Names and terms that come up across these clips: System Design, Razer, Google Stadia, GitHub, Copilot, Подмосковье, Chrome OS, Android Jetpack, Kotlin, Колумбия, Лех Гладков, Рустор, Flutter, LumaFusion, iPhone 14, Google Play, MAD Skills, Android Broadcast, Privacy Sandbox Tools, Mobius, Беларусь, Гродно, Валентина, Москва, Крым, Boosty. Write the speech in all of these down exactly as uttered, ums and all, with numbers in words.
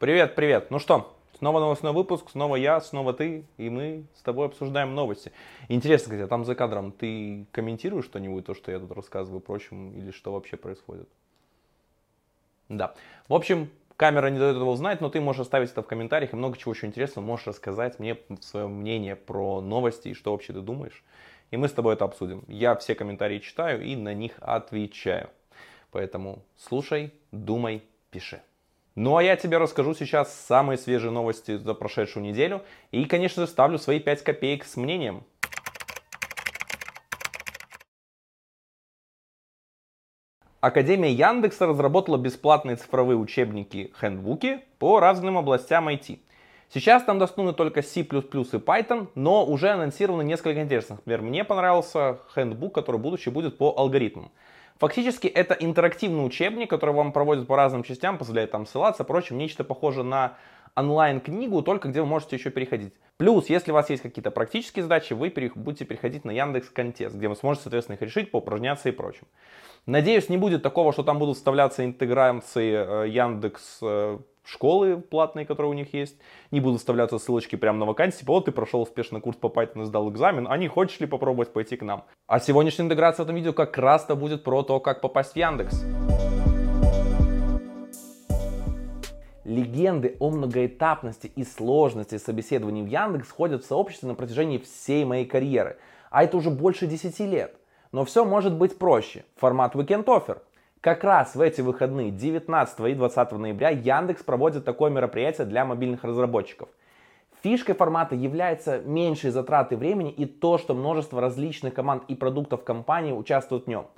Привет, привет. Ну что, снова новостной выпуск, снова я, снова ты, и мы с тобой обсуждаем новости. Интересно, кстати, а там за кадром ты комментируешь что-нибудь, то, что я тут рассказываю, прочим, или что вообще происходит? Да. В общем, камера не дает этого узнать, но ты можешь оставить это в комментариях, и много чего еще интересного можешь рассказать мне свое мнение про новости и что вообще ты думаешь. И мы с тобой это обсудим. Я все комментарии читаю и на них отвечаю. Поэтому слушай, думай, пиши. Ну а я тебе расскажу сейчас самые свежие новости за прошедшую неделю. И, конечно же, ставлю свои пять копеек с мнением. Академия Яндекса разработала бесплатные цифровые учебники-хендбуки по разным областям ай ти. Сейчас там доступны только си плюс плюс и Python, но уже анонсировано несколько интересных. Например, мне понравился хендбук, который в будущем будет по алгоритмам. Фактически это интерактивный учебник, который вам проводят по разным частям, позволяет там ссылаться, впрочем, нечто похоже на онлайн-книгу, только где вы можете еще переходить. Плюс, если у вас есть какие-то практические задачи, вы будете переходить на Яндекс.Контест, где вы сможете, соответственно, их решить, поупражняться и прочим. Надеюсь, не будет такого, что там будут вставляться интеграции Яндекс школы платные, которые у них есть. Не будут вставляться ссылочки прямо на вакансии. Вот ты прошел успешно курс по Python и сдал экзамен. А не хочешь ли попробовать пойти к нам? А сегодняшняя интеграция в этом видео как раз-то будет про то, как попасть в Яндекс. Легенды о многоэтапности и сложности собеседований в Яндекс ходят в сообществе на протяжении всей моей карьеры. А это уже больше десяти лет. Но все может быть проще. Формат Weekend Offer. Как раз в эти выходные девятнадцатого и двадцатого ноября Яндекс проводит такое мероприятие для мобильных разработчиков. Фишкой формата являются меньшие затраты времени и то, что множество различных команд и продуктов компании участвуют в нем.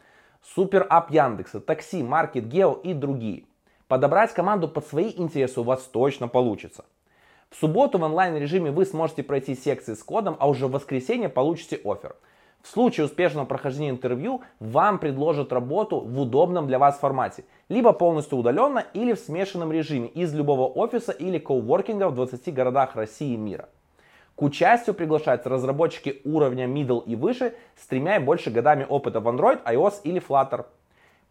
Суперап Яндекса, такси, маркет, гео и другие. Подобрать команду под свои интересы у вас точно получится. В субботу в онлайн-режиме вы сможете пройти секции с кодом, а уже в воскресенье получите оффер. В случае успешного прохождения интервью вам предложат работу в удобном для вас формате, либо полностью удаленно, или в смешанном режиме из любого офиса или коуворкинга в двадцати городах России и мира. К участию приглашаются разработчики уровня middle и выше с тремя и больше годами опыта в Android, iOS или Flutter.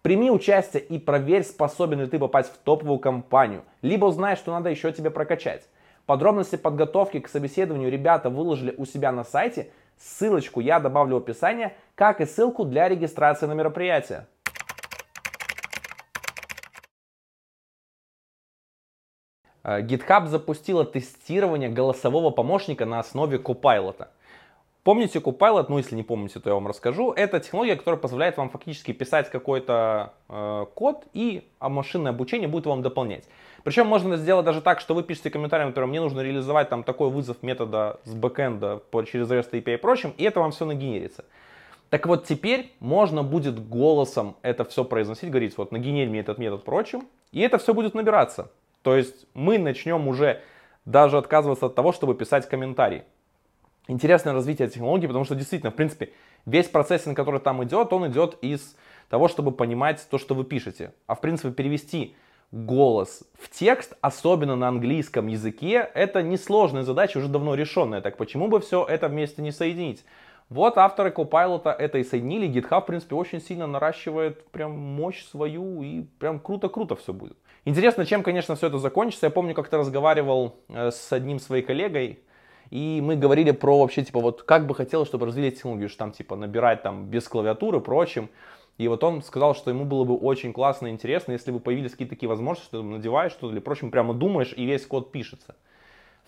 Прими участие и проверь, способен ли ты попасть в топовую компанию, либо узнай, что надо еще тебе прокачать. Подробности подготовки к собеседованию ребята выложили у себя на сайте. Ссылочку я добавлю в описание, как и ссылку для регистрации на мероприятие. GitHub запустила тестирование голосового помощника на основе Copilot. Помните Copilot? Ну, если не помните, то я вам расскажу. Это технология, которая позволяет вам фактически писать какой-то э, код, и машинное обучение будет вам дополнять. Причем можно сделать даже так, что вы пишете комментарий, например, мне нужно реализовать там такой вызов метода с бэкэнда через REST эй пи ай и прочим, и это вам все нагенерится. Так вот, теперь можно будет голосом это все произносить, говорить, вот, нагенерь мне этот метод прочим, и это все будет набираться. То есть мы начнем уже даже отказываться от того, чтобы писать комментарии. Интересное развитие технологии, потому что действительно, в принципе, весь процессинг, который там идет, он идет из того, чтобы понимать то, что вы пишете. А в принципе, перевести голос в текст, особенно на английском языке, это несложная задача, уже давно решенная. Так почему бы все это вместе не соединить? Вот авторы Copilot это и соединили. GitHub, в принципе, очень сильно наращивает прям мощь свою, и прям круто-круто все будет. Интересно, чем, конечно, все это закончится. Я помню, как-то разговаривал с одним своей коллегой, и мы говорили про вообще, типа, вот как бы хотелось, чтобы развили технологию, что там, типа, набирать там без клавиатуры и прочим. И вот он сказал, что ему было бы очень классно и интересно, если бы появились какие-то такие возможности, что ты надеваешь что-то или прочим, прямо думаешь, и весь код пишется.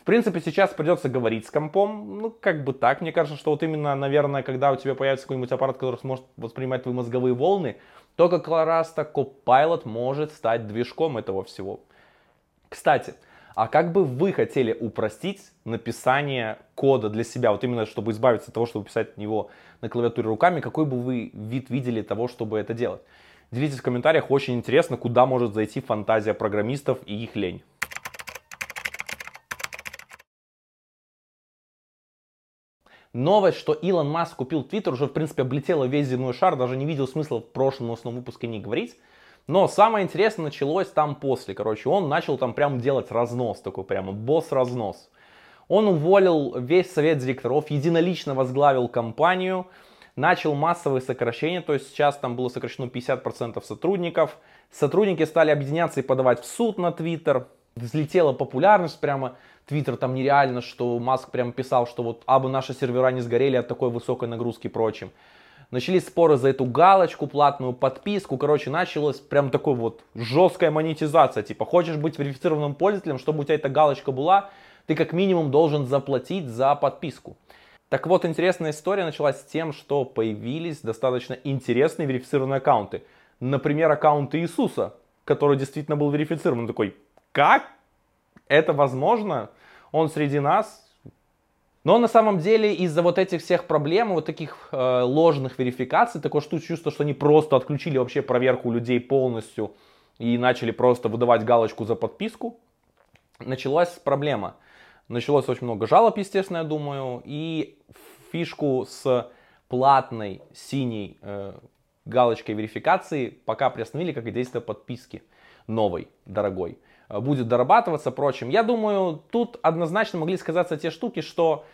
В принципе, сейчас придется говорить с компом, ну, как бы так. Мне кажется, что вот именно, наверное, когда у тебя появится какой-нибудь аппарат, который сможет воспринимать твои мозговые волны, то как раз так Copilot может стать движком этого всего. Кстати, а как бы вы хотели упростить написание кода для себя, вот именно чтобы избавиться от того, чтобы писать от него на клавиатуре руками, какой бы вы вид видели того, чтобы это делать? Делитесь в комментариях, очень интересно, куда может зайти фантазия программистов и их лень. Новость, что Илон Маск купил Twitter, уже в принципе облетела весь земной шар, даже не видел смысла в прошлом новостном выпуске не говорить. Но самое интересное началось там после. Короче, он начал там прям делать разнос, такой прямо босс-разнос. Он уволил весь совет директоров, единолично возглавил компанию, начал массовые сокращения, то есть сейчас там было сокращено пятьдесят процентов сотрудников. Сотрудники стали объединяться и подавать в суд на Twitter. взлетела популярность прямо. Твиттер там нереально, что Маск прям писал, что вот абы наши сервера не сгорели от такой высокой нагрузки и прочим. Начались споры за эту галочку, платную подписку. Короче, началась прям такой вот жесткая монетизация. Типа, хочешь быть верифицированным пользователем, чтобы у тебя эта галочка была, ты как минимум должен заплатить за подписку. Так вот, интересная история началась с тем, что появились достаточно интересные верифицированные аккаунты. Например, аккаунт Иисуса, который действительно был верифицирован. Такой, как? Это возможно? Он среди нас? Но на самом деле из-за вот этих всех проблем, вот таких э, ложных верификаций, такое чувство, что они просто отключили вообще проверку людей полностью и начали просто выдавать галочку за подписку, началась проблема. Началось очень много жалоб, естественно, я думаю, и фишку с платной синей э, галочкой верификации пока приостановили, как и действие подписки новой, дорогой. Будет дорабатываться, прочим. Я думаю, тут однозначно могли сказаться те штуки, что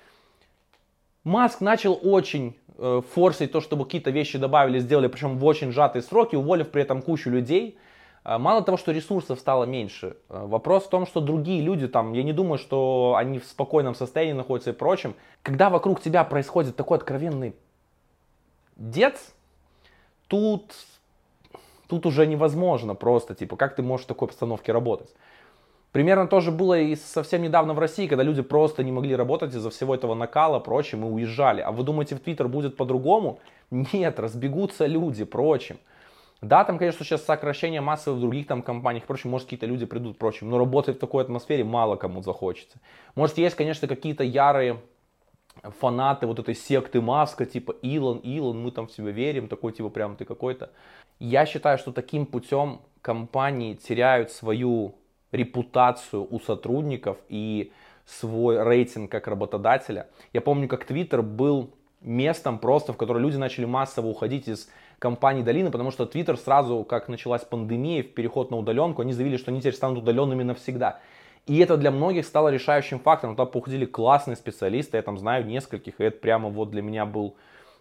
Маск начал очень э, форсить то, чтобы какие-то вещи добавили, сделали, причем в очень сжатые сроки, уволив при этом кучу людей. Э, мало того, что ресурсов стало меньше. Э, вопрос в том, что другие люди там, я не думаю, что они в спокойном состоянии находятся и прочим. Когда вокруг тебя происходит такой откровенный дец, тут... Тут уже невозможно просто, типа, как ты можешь в такой обстановке работать? Примерно тоже было и совсем недавно в России, когда люди просто не могли работать из-за всего этого накала, прочим, и уезжали. А вы думаете, в Твиттер будет по-другому? Нет, разбегутся люди, прочим. Да, там, конечно, сейчас сокращение массы в других там компаниях, прочим, может, какие-то люди придут, прочим. Но работать в такой атмосфере мало кому захочется. Может, есть, конечно, какие-то ярые фанаты вот этой секты Маска, типа Илон, Илон, мы там в себя верим, такой типа прям ты какой-то. Я считаю, что таким путем компании теряют свою репутацию у сотрудников и свой рейтинг как работодателя. Я помню, как Twitter был местом просто, в которое люди начали массово уходить из компании долины, потому что Twitter сразу, как началась пандемия, в переход на удаленку, они заявили, что они теперь станут удаленными навсегда. И это для многих стало решающим фактором. Туда походили классные специалисты, я там знаю нескольких, и это прямо вот для меня был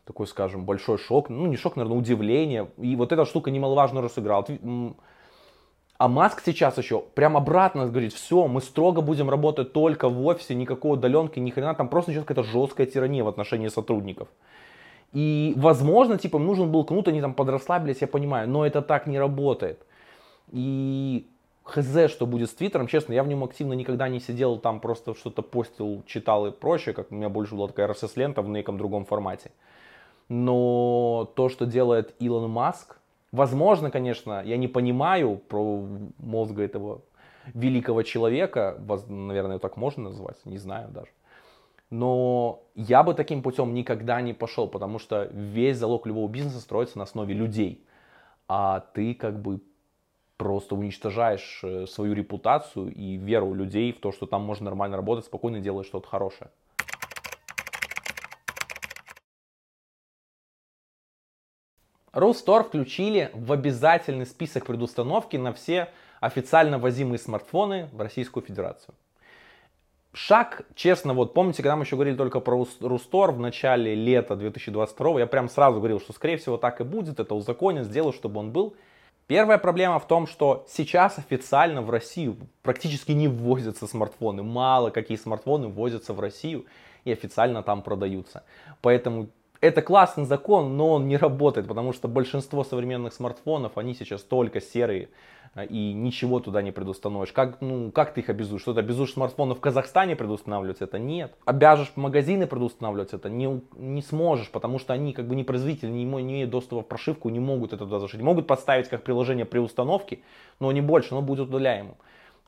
такой, скажем, большой шок. Ну, не шок, наверное, удивление. И вот эта штука немаловажную роль сыграла. А Маск сейчас еще прям обратно говорит, все, мы строго будем работать только в офисе, никакой удаленки, ни хрена. Там просто начинается какая-то жесткая тирания в отношении сотрудников. И, возможно, типа, нужен был кнут, они там подрасслабились, я понимаю, но это так не работает. И... хз, что будет с Твиттером, честно, я в нем активно никогда не сидел, там просто что-то постил, читал и прочее, как у меня больше была такая эр эс эс-лента в неком другом формате. Но то, что делает Илон Маск, возможно, конечно, я не понимаю про мозга этого великого человека, наверное, его так можно назвать, не знаю даже. Но я бы таким путем никогда не пошел, потому что весь залог любого бизнеса строится на основе людей, а ты как бы... просто уничтожаешь свою репутацию и веру людей в то, что там можно нормально работать, спокойно делать что-то хорошее. Рустор включили в обязательный список предустановки на все официально возимые смартфоны в Российскую Федерацию. Шаг, честно, вот помните, когда мы еще говорили только про Рустор в начале лета две тысячи двадцать второго, я прям сразу говорил, что скорее всего так и будет, это узаконен, сделаю, чтобы он был. Первая проблема в том, что сейчас официально в Россию практически не ввозятся смартфоны. Мало какие смартфоны ввозятся в Россию и официально там продаются. Поэтому это классный закон, но он не работает, потому что большинство современных смартфонов, они сейчас только серые и ничего туда не предустановишь. Как, ну, как ты их обязуешь? Что-то обязуешь смартфоны в Казахстане предустанавливать? Это нет. Обяжешь магазины предустанавливать? Это не, не сможешь, потому что они как бы не производители, не имеют доступа в прошивку, не могут это туда зашить. Могут подставить как приложение при установке, но не больше, оно будет удаляемым.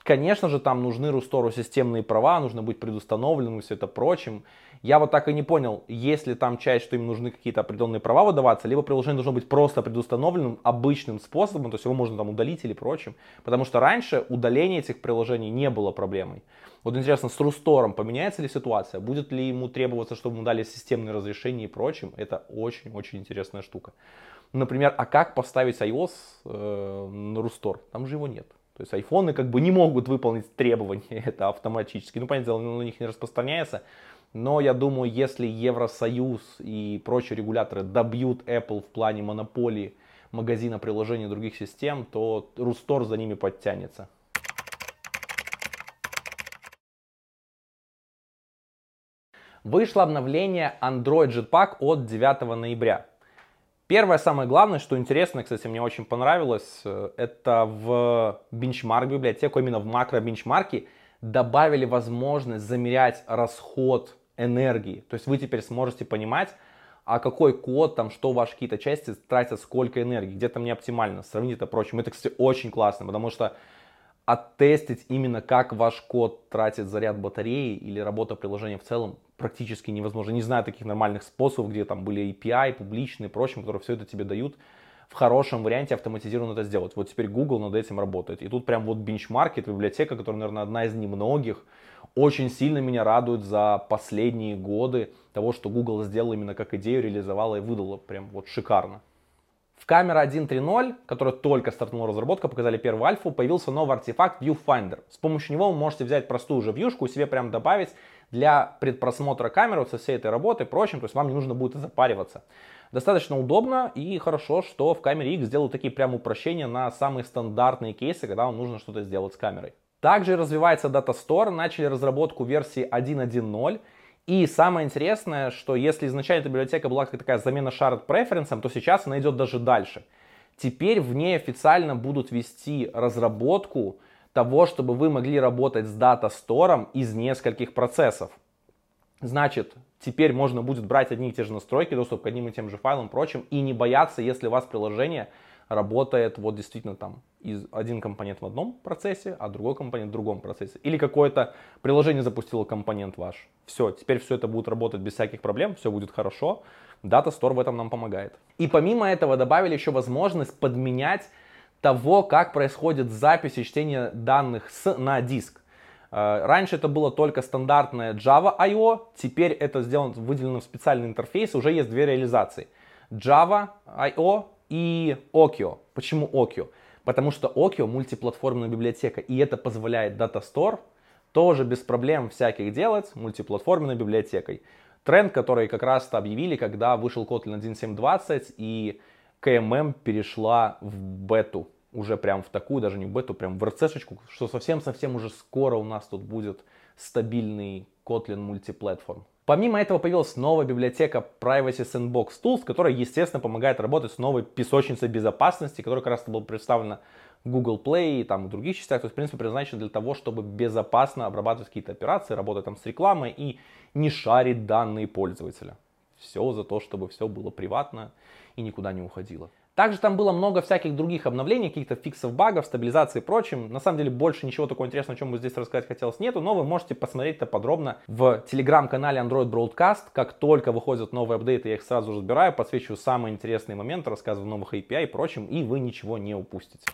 Конечно же, там нужны Рустору системные права, нужно быть предустановленным и все это прочим. Я вот так и не понял, есть ли там часть, что им нужны какие-то определенные права выдаваться, либо приложение должно быть просто предустановленным обычным способом, то есть его можно там удалить или прочим. Потому что раньше удаление этих приложений не было проблемой. Вот интересно, с Рустором поменяется ли ситуация? Будет ли ему требоваться, чтобы ему дали системные разрешения и прочим? Это очень-очень интересная штука. Например, а как поставить iOS э, на Рустор? Там же его нет. То есть айфоны как бы не могут выполнить требования, это автоматически. Ну, понятное дело, на них не распространяется. Но я думаю, если Евросоюз и прочие регуляторы добьют Apple в плане монополии магазина приложений и других систем, то Рустор за ними подтянется. вышло обновление Android Jetpack от девятого ноября. Первое, самое главное, что интересно, кстати, мне очень понравилось, это в бенчмарк-библиотеку, именно в макро-бенчмарке добавили возможность замерять расход энергии. То есть вы теперь сможете понимать, а какой код, там, что ваши какие-то части тратят сколько энергии, где там не оптимально, сравнить это прочим. Это, кстати, очень классно, потому что оттестить именно, как ваш код тратит заряд батареи или работа приложения в целом, практически невозможно. Не знаю таких нормальных способов, где там были эй пи ай, публичные и прочим, которые все это тебе дают в хорошем варианте автоматизированно это сделать. Вот теперь Google над этим работает. И тут прям вот бенчмарк, это библиотека, которая, наверное, одна из немногих, очень сильно меня радует за последние годы того, что Google сделал именно как идею, реализовала и выдала. Прям вот шикарно. В камера один точка три точка ноль, которая только стартнула разработка, показали первую альфу, появился новый артефакт Viewfinder. С помощью него вы можете взять простую же вьюшку и себе прям добавить для предпросмотра камеры вот со всей этой работой и прочим, то есть вам не нужно будет запариваться. Достаточно удобно и хорошо, что в камере X делают такие прям упрощения на самые стандартные кейсы, когда вам нужно что-то сделать с камерой. Также развивается Data Store, начали разработку версии один точка один точка ноль. И самое интересное, что если изначально эта библиотека была как такая замена Shared Preference, то сейчас она идет даже дальше. Теперь в ней официально будут вести разработку того, чтобы вы могли работать с Data Store из нескольких процессов. Значит, теперь можно будет брать одни и те же настройки, доступ к одним и тем же файлам и прочим, и не бояться, если у вас приложение работает вот действительно там из один компонент в одном процессе, а другой компонент в другом процессе. Или какое-то приложение запустило компонент ваш. Все, теперь все это будет работать без всяких проблем, все будет хорошо. Data Store в этом нам помогает. И помимо этого добавили еще возможность подменять того, как происходит запись и чтение данных с на диск. Раньше это было только стандартное Java ай о, теперь это сделано, выделено в специальный интерфейс, уже есть две реализации. Java ай о и Okio. Почему Okio? Потому что Okio мультиплатформная библиотека, и это позволяет Data Store тоже без проблем всяких делать мультиплатформенной библиотекой. Тренд, который как раз-то объявили, когда вышел Kotlin один точка семь точка двадцать и кей эм эм перешла в бету. Уже прям в такую, даже не в бету, прям в эр си-шечку, что совсем-совсем уже скоро у нас тут будет стабильный Kotlin Multiplatform. Помимо этого появилась новая библиотека Privacy Sandbox Tools, которая, естественно, помогает работать с новой песочницей безопасности, которая как раз была представлена в Google Play и там в других частях. То есть, в принципе, предназначена для того, чтобы безопасно обрабатывать какие-то операции, работать там с рекламой и не шарить данные пользователя. Все за то, чтобы все было приватно и никуда не уходило. Также там было много всяких других обновлений, каких-то фиксов, багов, стабилизации и прочим. На самом деле больше ничего такого интересного, о чем бы здесь рассказать хотелось, нету, но вы можете посмотреть это подробно в телеграм-канале Android Broadcast. Как только выходят новые апдейты, я их сразу разбираю, подсвечу самые интересные моменты, рассказываю о новых эй пи ай и прочем, и вы ничего не упустите.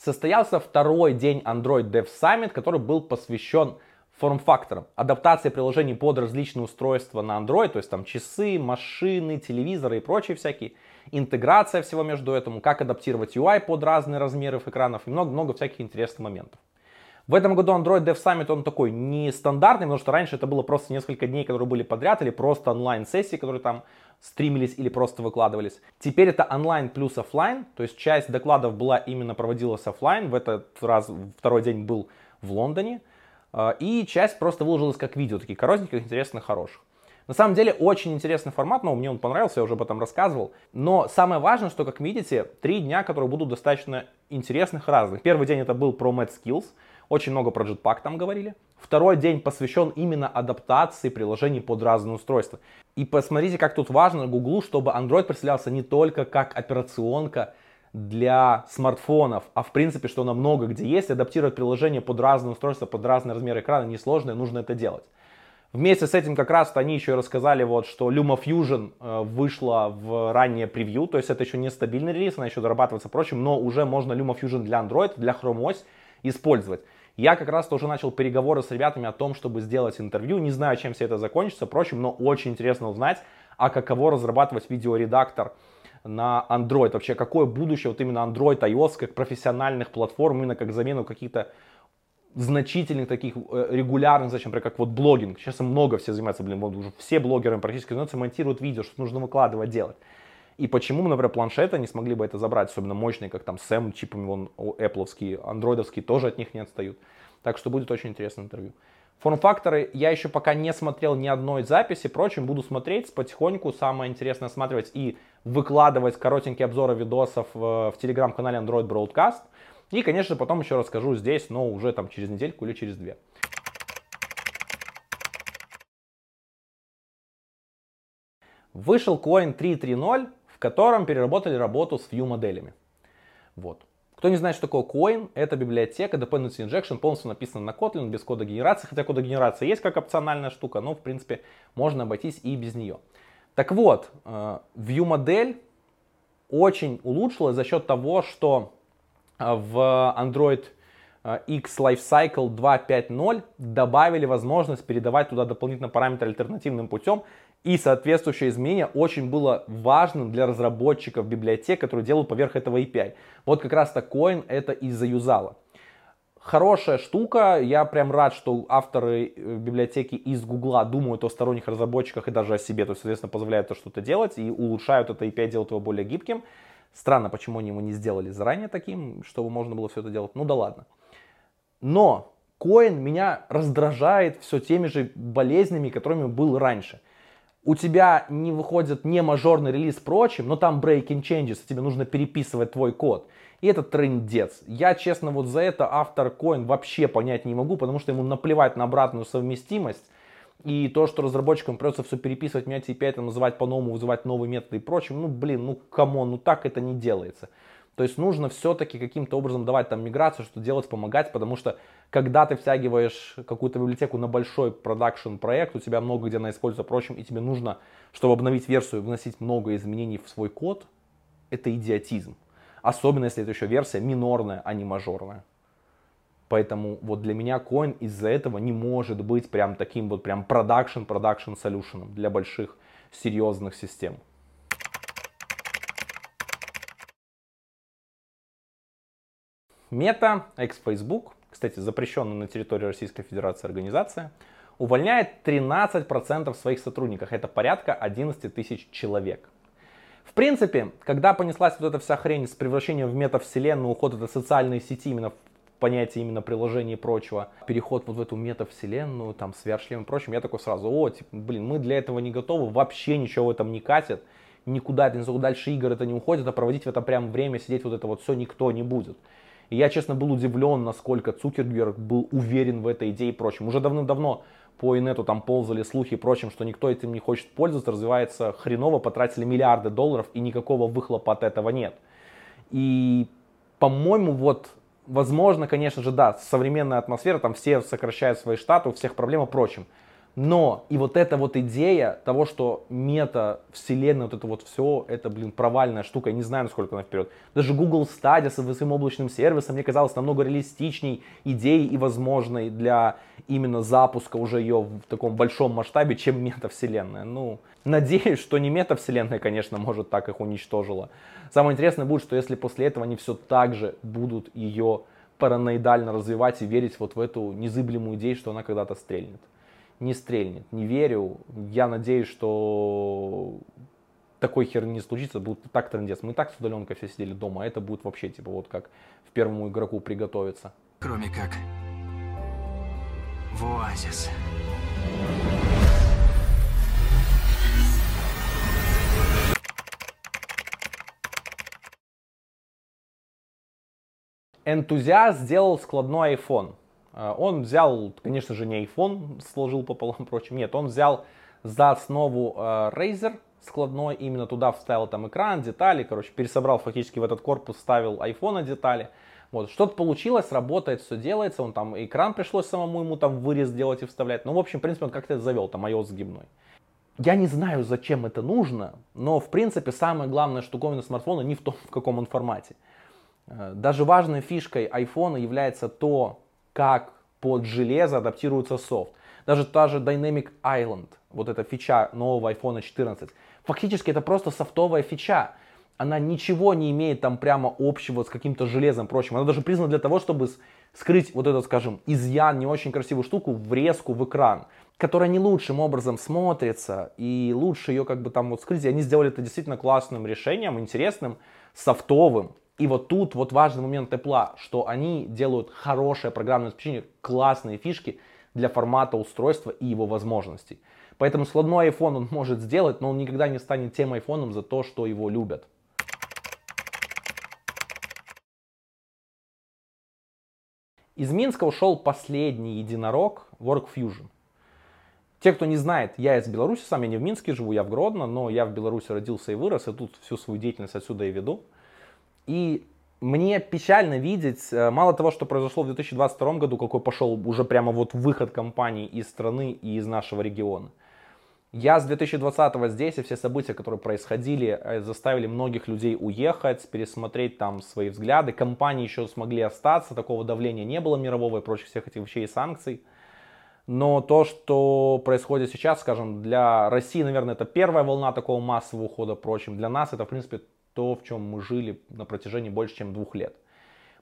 Состоялся второй день Android Dev Summit, который был посвящен форм-фактором, адаптация приложений под различные устройства на Android, то есть там часы, машины, телевизоры и прочие всякие, интеграция всего между этому, как адаптировать ю ай под разные размеры экранов и много-много всяких интересных моментов. В этом году Android Dev Summit, он такой нестандартный, потому что раньше это было просто несколько дней, которые были подряд, или просто онлайн-сессии, которые там стримились или просто выкладывались. Теперь это онлайн плюс офлайн, то есть часть докладов была именно проводилась офлайн, в этот раз второй день был в Лондоне. И часть просто выложилась как видео, такие коротенькие, интересных, хороших. На самом деле очень интересный формат, но мне он понравился, я уже об этом рассказывал. Но самое важное, что, как видите, три дня, которые будут достаточно интересных и разных. Первый день это был про мэд Skills, очень много про Jetpack там говорили. Второй день посвящен именно адаптации приложений под разные устройства. И посмотрите, как тут важно Google, чтобы Android представлялся не только как операционка для смартфонов, а в принципе, что намного где есть, адаптировать приложение под разные устройства, под разные размеры экрана несложно, нужно это делать. Вместе с этим как раз они еще и рассказали, вот, что LumaFusion вышла в раннее превью, то есть это еще не стабильный релиз, она еще дорабатывается, впрочем, но уже можно LumaFusion для Android, для Chrome о эс использовать. Я как раз тоже начал переговоры с ребятами о том, чтобы сделать интервью, не знаю, чем все это закончится, впрочем, но очень интересно узнать, а каково разрабатывать видеоредактор на Android, вообще какое будущее вот именно Android, iOS, как профессиональных платформ, именно как замену каких-то значительных таких регулярных, зачем, например, как вот блогинг. Сейчас много все занимаются, блин, вот уже все блогеры практически занимаются, монтируют видео, что нужно выкладывать, делать. И почему, например, планшеты не смогли бы это забрать, особенно мощные, как там Сэм, чипами вон, Apple'овские, андроидовские, тоже от них не отстают. Так что будет очень интересное интервью. Форм-факторы я еще пока не смотрел ни одной записи, впрочем, буду смотреть потихоньку, самое интересное осматривать и выкладывать коротенькие обзоры видосов в телеграм-канале Android Broadcast. И, конечно, потом еще расскажу здесь, но уже там через недельку или через две. Вышел Koin три точка три точка ноль, в котором переработали работу с view-моделями. Вот. Кто не знает, что такое Koin, это библиотека Dependency Injection, полностью написана на Kotlin, без кода генерации. Хотя кода генерации есть как опциональная штука, но, в принципе, можно обойтись и без нее. Так вот, view-модель очень улучшилась за счет того, что в Android X Lifecycle два точка пять точка ноль добавили возможность передавать туда дополнительно параметры альтернативным путем. И соответствующее изменение очень было важным для разработчиков библиотек, которые делают поверх этого эй пи ай. Вот как раз-то Koin это и заюзало. Хорошая штука, я прям рад, что авторы библиотеки из Гугла думают о сторонних разработчиках и даже о себе, то есть, соответственно, позволяют это что-то делать и улучшают это эй пи ай, делают его более гибким. Странно, почему они его не сделали заранее таким, чтобы можно было все это делать, ну да ладно. Но Koin меня раздражает все теми же болезнями, которыми был раньше. У тебя не выходит не мажорный релиз, прочим, но там breaking changes, тебе нужно переписывать твой код. И это трындец. Я, честно, вот за это автор Koin вообще понять не могу, потому что ему наплевать на обратную совместимость. И то, что разработчикам придется все переписывать, менять эй пи ай, там, называть по-новому, вызывать новые методы и прочим, ну, блин, ну, камон, ну, так это не делается. То есть нужно все-таки каким-то образом давать там миграцию, что делать, помогать, потому что когда ты втягиваешь какую-то библиотеку на большой продакшн проект, у тебя много где она используется, прочим, и тебе нужно, чтобы обновить версию, вносить много изменений в свой код, это идиотизм. Особенно, если это еще версия минорная, а не мажорная. Поэтому вот для меня Koin из-за этого не может быть прям таким вот прям продакшн-продакшн солюшеном для больших серьезных систем. Мета, экс-Фейсбук, кстати, запрещенная на территории Российской Федерации организация, увольняет тринадцать процентов своих сотрудников. Это порядка одиннадцать тысяч человек. В принципе, когда понеслась вот эта вся хрень с превращением в метавселенную, уход от социальной сети, именно в понятие именно приложений и прочего, переход вот в эту метавселенную, там, сверхшлем и прочим, я такой сразу, о, типа, блин, мы для этого не готовы, вообще ничего в этом не катит, никуда это не зовут, дальше игр это не уходит, а проводить в это прям время, сидеть вот это вот все никто не будет. И я, честно, был удивлен, насколько Цукерберг был уверен в этой идее и прочем. Уже давным-давно по инету там ползали слухи и прочим, что никто этим не хочет пользоваться, развивается хреново, потратили миллиарды долларов, и никакого выхлопа от этого нет. И, по-моему, вот, возможно, конечно же, да, современная атмосфера, там все сокращают свои штаты, у всех проблемы и прочим. Но и вот эта вот идея того, что мета, вселенная, вот это вот все, это, блин, провальная штука, я не знаю, насколько она вперед. Даже Google Stadia со своим облачным сервисом, мне казалось, намного реалистичней идеей и возможной для именно запуска уже ее в таком большом масштабе, чем метавселенная. Ну, надеюсь, что не метавселенная, конечно, может так их уничтожила. Самое интересное будет, что если после этого они все так же будут ее параноидально развивать и верить вот в эту незыблемую идею, что она когда-то стрельнет. Не стрельнет, не верю. Я надеюсь, что такой хер не случится, будет так трындец. Мы и так с удаленкой все сидели дома, а это будет вообще типа вот как в первому игроку приготовиться. Кроме как в оазис. Энтузиаст сделал складной iPhone. Он взял, конечно же, не iPhone, сложил пополам, прочим, нет, он взял за основу Razer складной, именно туда вставил там экран, детали, короче, пересобрал фактически в этот корпус, вставил iPhone детали, вот, что-то получилось, работает, все делается, он там, экран пришлось самому ему там вырез делать и вставлять, ну, в общем, в принципе, он как-то это завел, там, iOS гибной. Я не знаю, зачем это нужно, но, в принципе, самая главная штуковина смартфона не в том, в каком он формате. Даже важной фишкой iPhone является то, как под железо адаптируется софт. Даже та же Dynamic Island, вот эта фича нового iPhone четырнадцать, фактически это просто софтовая фича. Она ничего не имеет там прямо общего с каким-то железом, прочим. Она даже признана для того, чтобы скрыть вот этот, скажем, изъян, не очень красивую штуку, врезку в экран, которая не лучшим образом смотрится, и лучше ее как бы там вот скрыть. И они сделали это действительно классным решением, интересным, софтовым. И вот тут вот важный момент Apple, что они делают хорошее программное обеспечение, классные фишки для формата устройства и его возможностей. Поэтому складной iPhone он может сделать, но он никогда не станет тем iPhone за то, что его любят. Из Минска ушел последний единорог WorkFusion. Те, кто не знает, я из Беларуси, сам я не в Минске живу, я в Гродно, но я в Беларуси родился и вырос, и тут всю свою деятельность отсюда и веду. И мне печально видеть, мало того, что произошло в две тысячи двадцать втором году, какой пошел уже прямо вот выход компаний из страны и из нашего региона. Я с две тысячи двадцатого здесь, и все события, которые происходили, заставили многих людей уехать, пересмотреть там свои взгляды. Компании еще смогли остаться, такого давления не было мирового и прочих всех этих вещей и санкций. Но то, что происходит сейчас, скажем, для России, наверное, это первая волна такого массового ухода прочим. Для нас это, в принципе, то, в чем мы жили на протяжении больше, чем двух лет.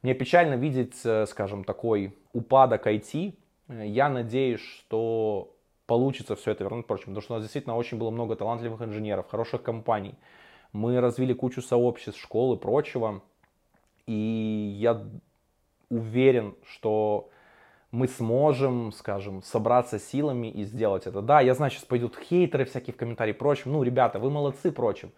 Мне печально видеть, скажем, такой упадок ай ти. Я надеюсь, что получится все это вернуть, впрочем, потому что у нас действительно очень было много талантливых инженеров, хороших компаний. Мы развили кучу сообществ, школ и прочего. И я уверен, что мы сможем, скажем, собраться силами и сделать это. Да, я знаю, сейчас пойдут хейтеры всякие в комментарии, прочим. Ну, ребята, вы молодцы, прочим.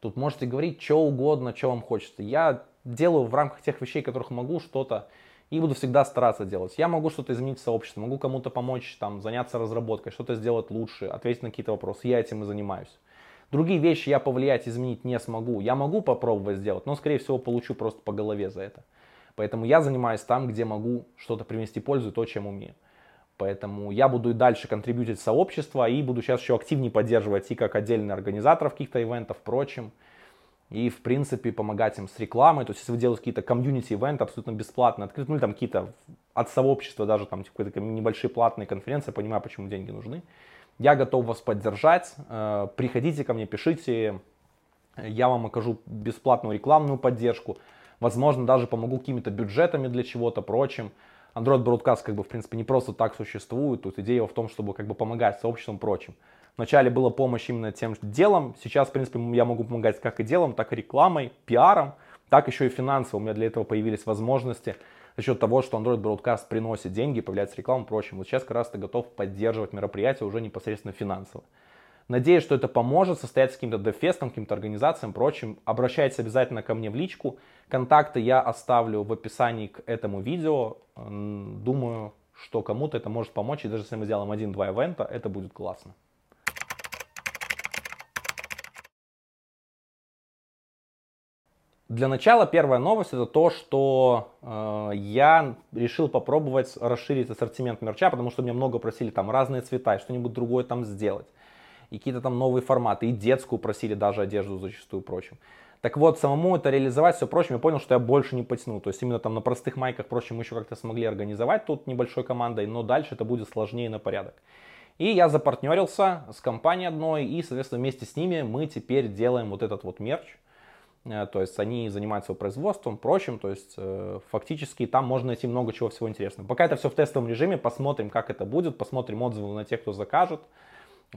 Тут можете говорить что угодно, что вам хочется. Я делаю в рамках тех вещей, которых могу, что-то. И буду всегда стараться делать. Я могу что-то изменить в сообществе, могу кому-то помочь, там, заняться разработкой, что-то сделать лучше, ответить на какие-то вопросы. Я этим и занимаюсь. Другие вещи я повлиять, изменить не смогу. Я могу попробовать сделать, но, скорее всего, получу просто по голове за это. Поэтому я занимаюсь там, где могу что-то принести пользу, то, чем умею. Поэтому я буду и дальше контрибьютить в сообщество и буду сейчас еще активнее поддерживать и как отдельный организатор каких-то ивентов, впрочем. И, в принципе, помогать им с рекламой. То есть, если вы делаете какие-то комьюнити-ивенты абсолютно бесплатно, открытые, ну, или там какие-то от сообщества, даже там какие-то небольшие платные конференции, я понимаю, почему деньги нужны. Я готов вас поддержать. Приходите ко мне, пишите. Я вам окажу бесплатную рекламную поддержку. Возможно, даже помогу какими-то бюджетами для чего-то, прочим. Android Broadcast, как бы, в принципе, не просто так существует. Тут идея в том, чтобы, как бы, помогать сообществам, прочим. Вначале была помощь именно тем делом, сейчас, в принципе, я могу помогать как и делом, так и рекламой, пиаром, так еще и финансово. У меня для этого появились возможности за счет того, что Android Broadcast приносит деньги, появляется реклама и прочим. Вот сейчас как раз ты готов поддерживать мероприятие уже непосредственно финансово. Надеюсь, что это поможет состояться каким-то дефестом, каким-то организациям, прочим. Обращайтесь обязательно ко мне в личку. Контакты я оставлю в описании к этому видео. Думаю, что кому-то это может помочь. И даже если мы сделаем один-два ивента, это будет классно. Для начала первая новость — это то, что э, я решил попробовать расширить ассортимент мерча, потому что меня много просили там разные цвета и что-нибудь другое там сделать. И какие-то там новые форматы, и детскую просили даже одежду зачастую, прочим. Так вот, самому это реализовать, все прочим, я понял, что я больше не потяну. То есть именно там на простых майках, прочим, мы еще как-то смогли организовать тут небольшой командой, но дальше это будет сложнее на порядок. И я запартнерился с компанией одной, и, соответственно, вместе с ними мы теперь делаем вот этот вот мерч. То есть они занимаются его производством, прочим, то есть э, фактически там можно найти много чего всего интересного. Пока это все в тестовом режиме, посмотрим, как это будет, посмотрим отзывы на тех, кто закажет,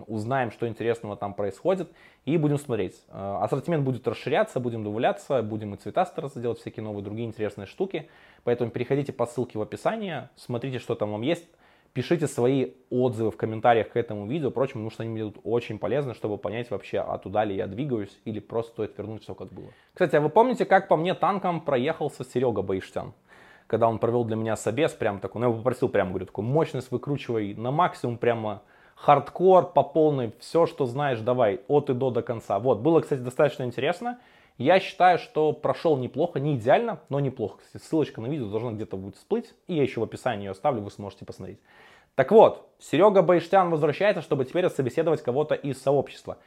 узнаем, что интересного там происходит и будем смотреть. Э, ассортимент будет расширяться, будем добавляться, будем и цвета стараться делать, всякие новые другие интересные штуки. Поэтому переходите по ссылке в описании, смотрите, что там вам есть, пишите свои отзывы в комментариях к этому видео, прочим, потому что они мне тут очень полезны, чтобы понять вообще, а туда ли я двигаюсь или просто стоит вернуть все, как было. Кстати, а вы помните, как по мне танком проехался Серега Байштян? Когда он провел для меня собес, прям такой, ну, я попросил прямо, говорю, такую мощность выкручивай на максимум, прямо хардкор по полной, все, что знаешь, давай, от и до до конца. Вот, было, кстати, достаточно интересно. Я считаю, что прошел неплохо, не идеально, но неплохо. Кстати, ссылочка на видео должна где-то будет всплыть, и я еще в описании ее оставлю, вы сможете посмотреть. Так вот, Серега Байштян возвращается, чтобы теперь собеседовать кого-то из сообщества.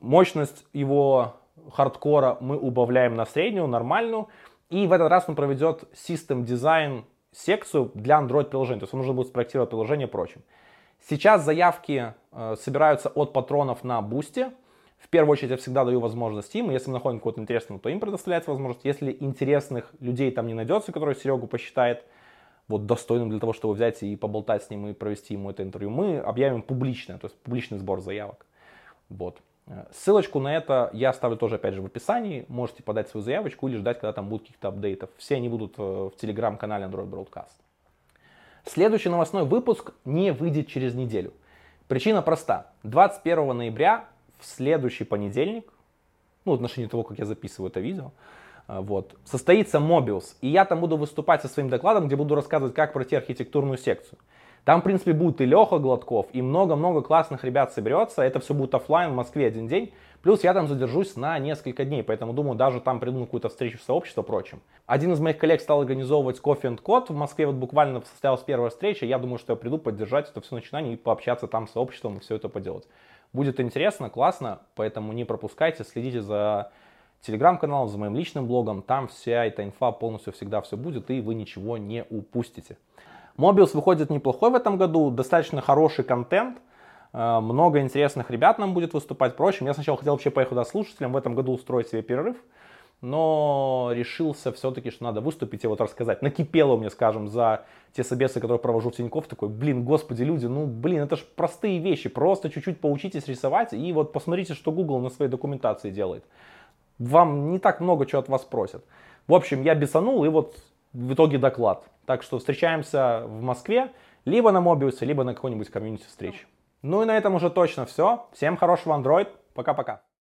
Мощность его хардкора мы убавляем на среднюю, нормальную, и в этот раз он проведет System Design секцию для Android-приложений, то есть нужно будет спроектировать приложение и прочим. Сейчас заявки э, собираются от патронов на Boosty. В первую очередь я всегда даю возможность им, если мы находим кого-то интересного, то им предоставляется возможность. Если интересных людей там не найдется, которые Серегу посчитает вот достойным для того, чтобы взять и поболтать с ним и провести ему это интервью, мы объявим публично, то есть публичный сбор заявок. Вот. Ссылочку на это я оставлю тоже, опять же, в описании. Можете подать свою заявочку или ждать, когда там будут каких-то апдейтов. Все они будут в телеграм-канале Android Broadcast. Следующий новостной выпуск не выйдет через неделю. Причина проста. двадцать первого ноября, в следующий понедельник, ну, в отношении того, как я записываю это видео, вот, состоится Mobius. И я там буду выступать со своим докладом, где буду рассказывать, как пройти архитектурную секцию. Там, в принципе, будет и Леха Гладков, и много-много классных ребят соберется. Это все будет офлайн в Москве один день. Плюс я там задержусь на несколько дней, поэтому, думаю, даже там придумаю какую-то встречу в сообществе, прочим. Один из моих коллег стал организовывать Coffee and Code. В Москве вот буквально состоялась первая встреча. Я думаю, что я приду поддержать это все начинание и пообщаться там с сообществом и все это поделать. Будет интересно, классно, поэтому не пропускайте, следите за телеграм-каналом, за моим личным блогом. Там вся эта инфа полностью всегда все будет, и вы ничего не упустите. Mobius выходит неплохой в этом году, достаточно хороший контент, много интересных ребят нам будет выступать. Впрочем, я сначала хотел вообще поехать туда слушателям, в этом году устроить себе перерыв, но решился все-таки, что надо выступить и вот рассказать. Накипело мне, скажем, за те собесы, которые провожу в Тинькофф, такой, блин, господи, люди, ну, блин, это же простые вещи, просто чуть-чуть поучитесь рисовать и вот посмотрите, что Google на своей документации делает. Вам не так много чего от вас просят. В общем, я бесанул и вот... в итоге доклад. Так что встречаемся в Москве, либо на Мобиусе, либо на какой-нибудь комьюнити встреч. Ну и на этом уже точно все. Всем хорошего Android. Пока-пока.